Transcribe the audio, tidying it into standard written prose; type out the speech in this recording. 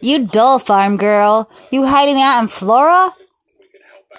You dull farm girl. You hiding out in Flora?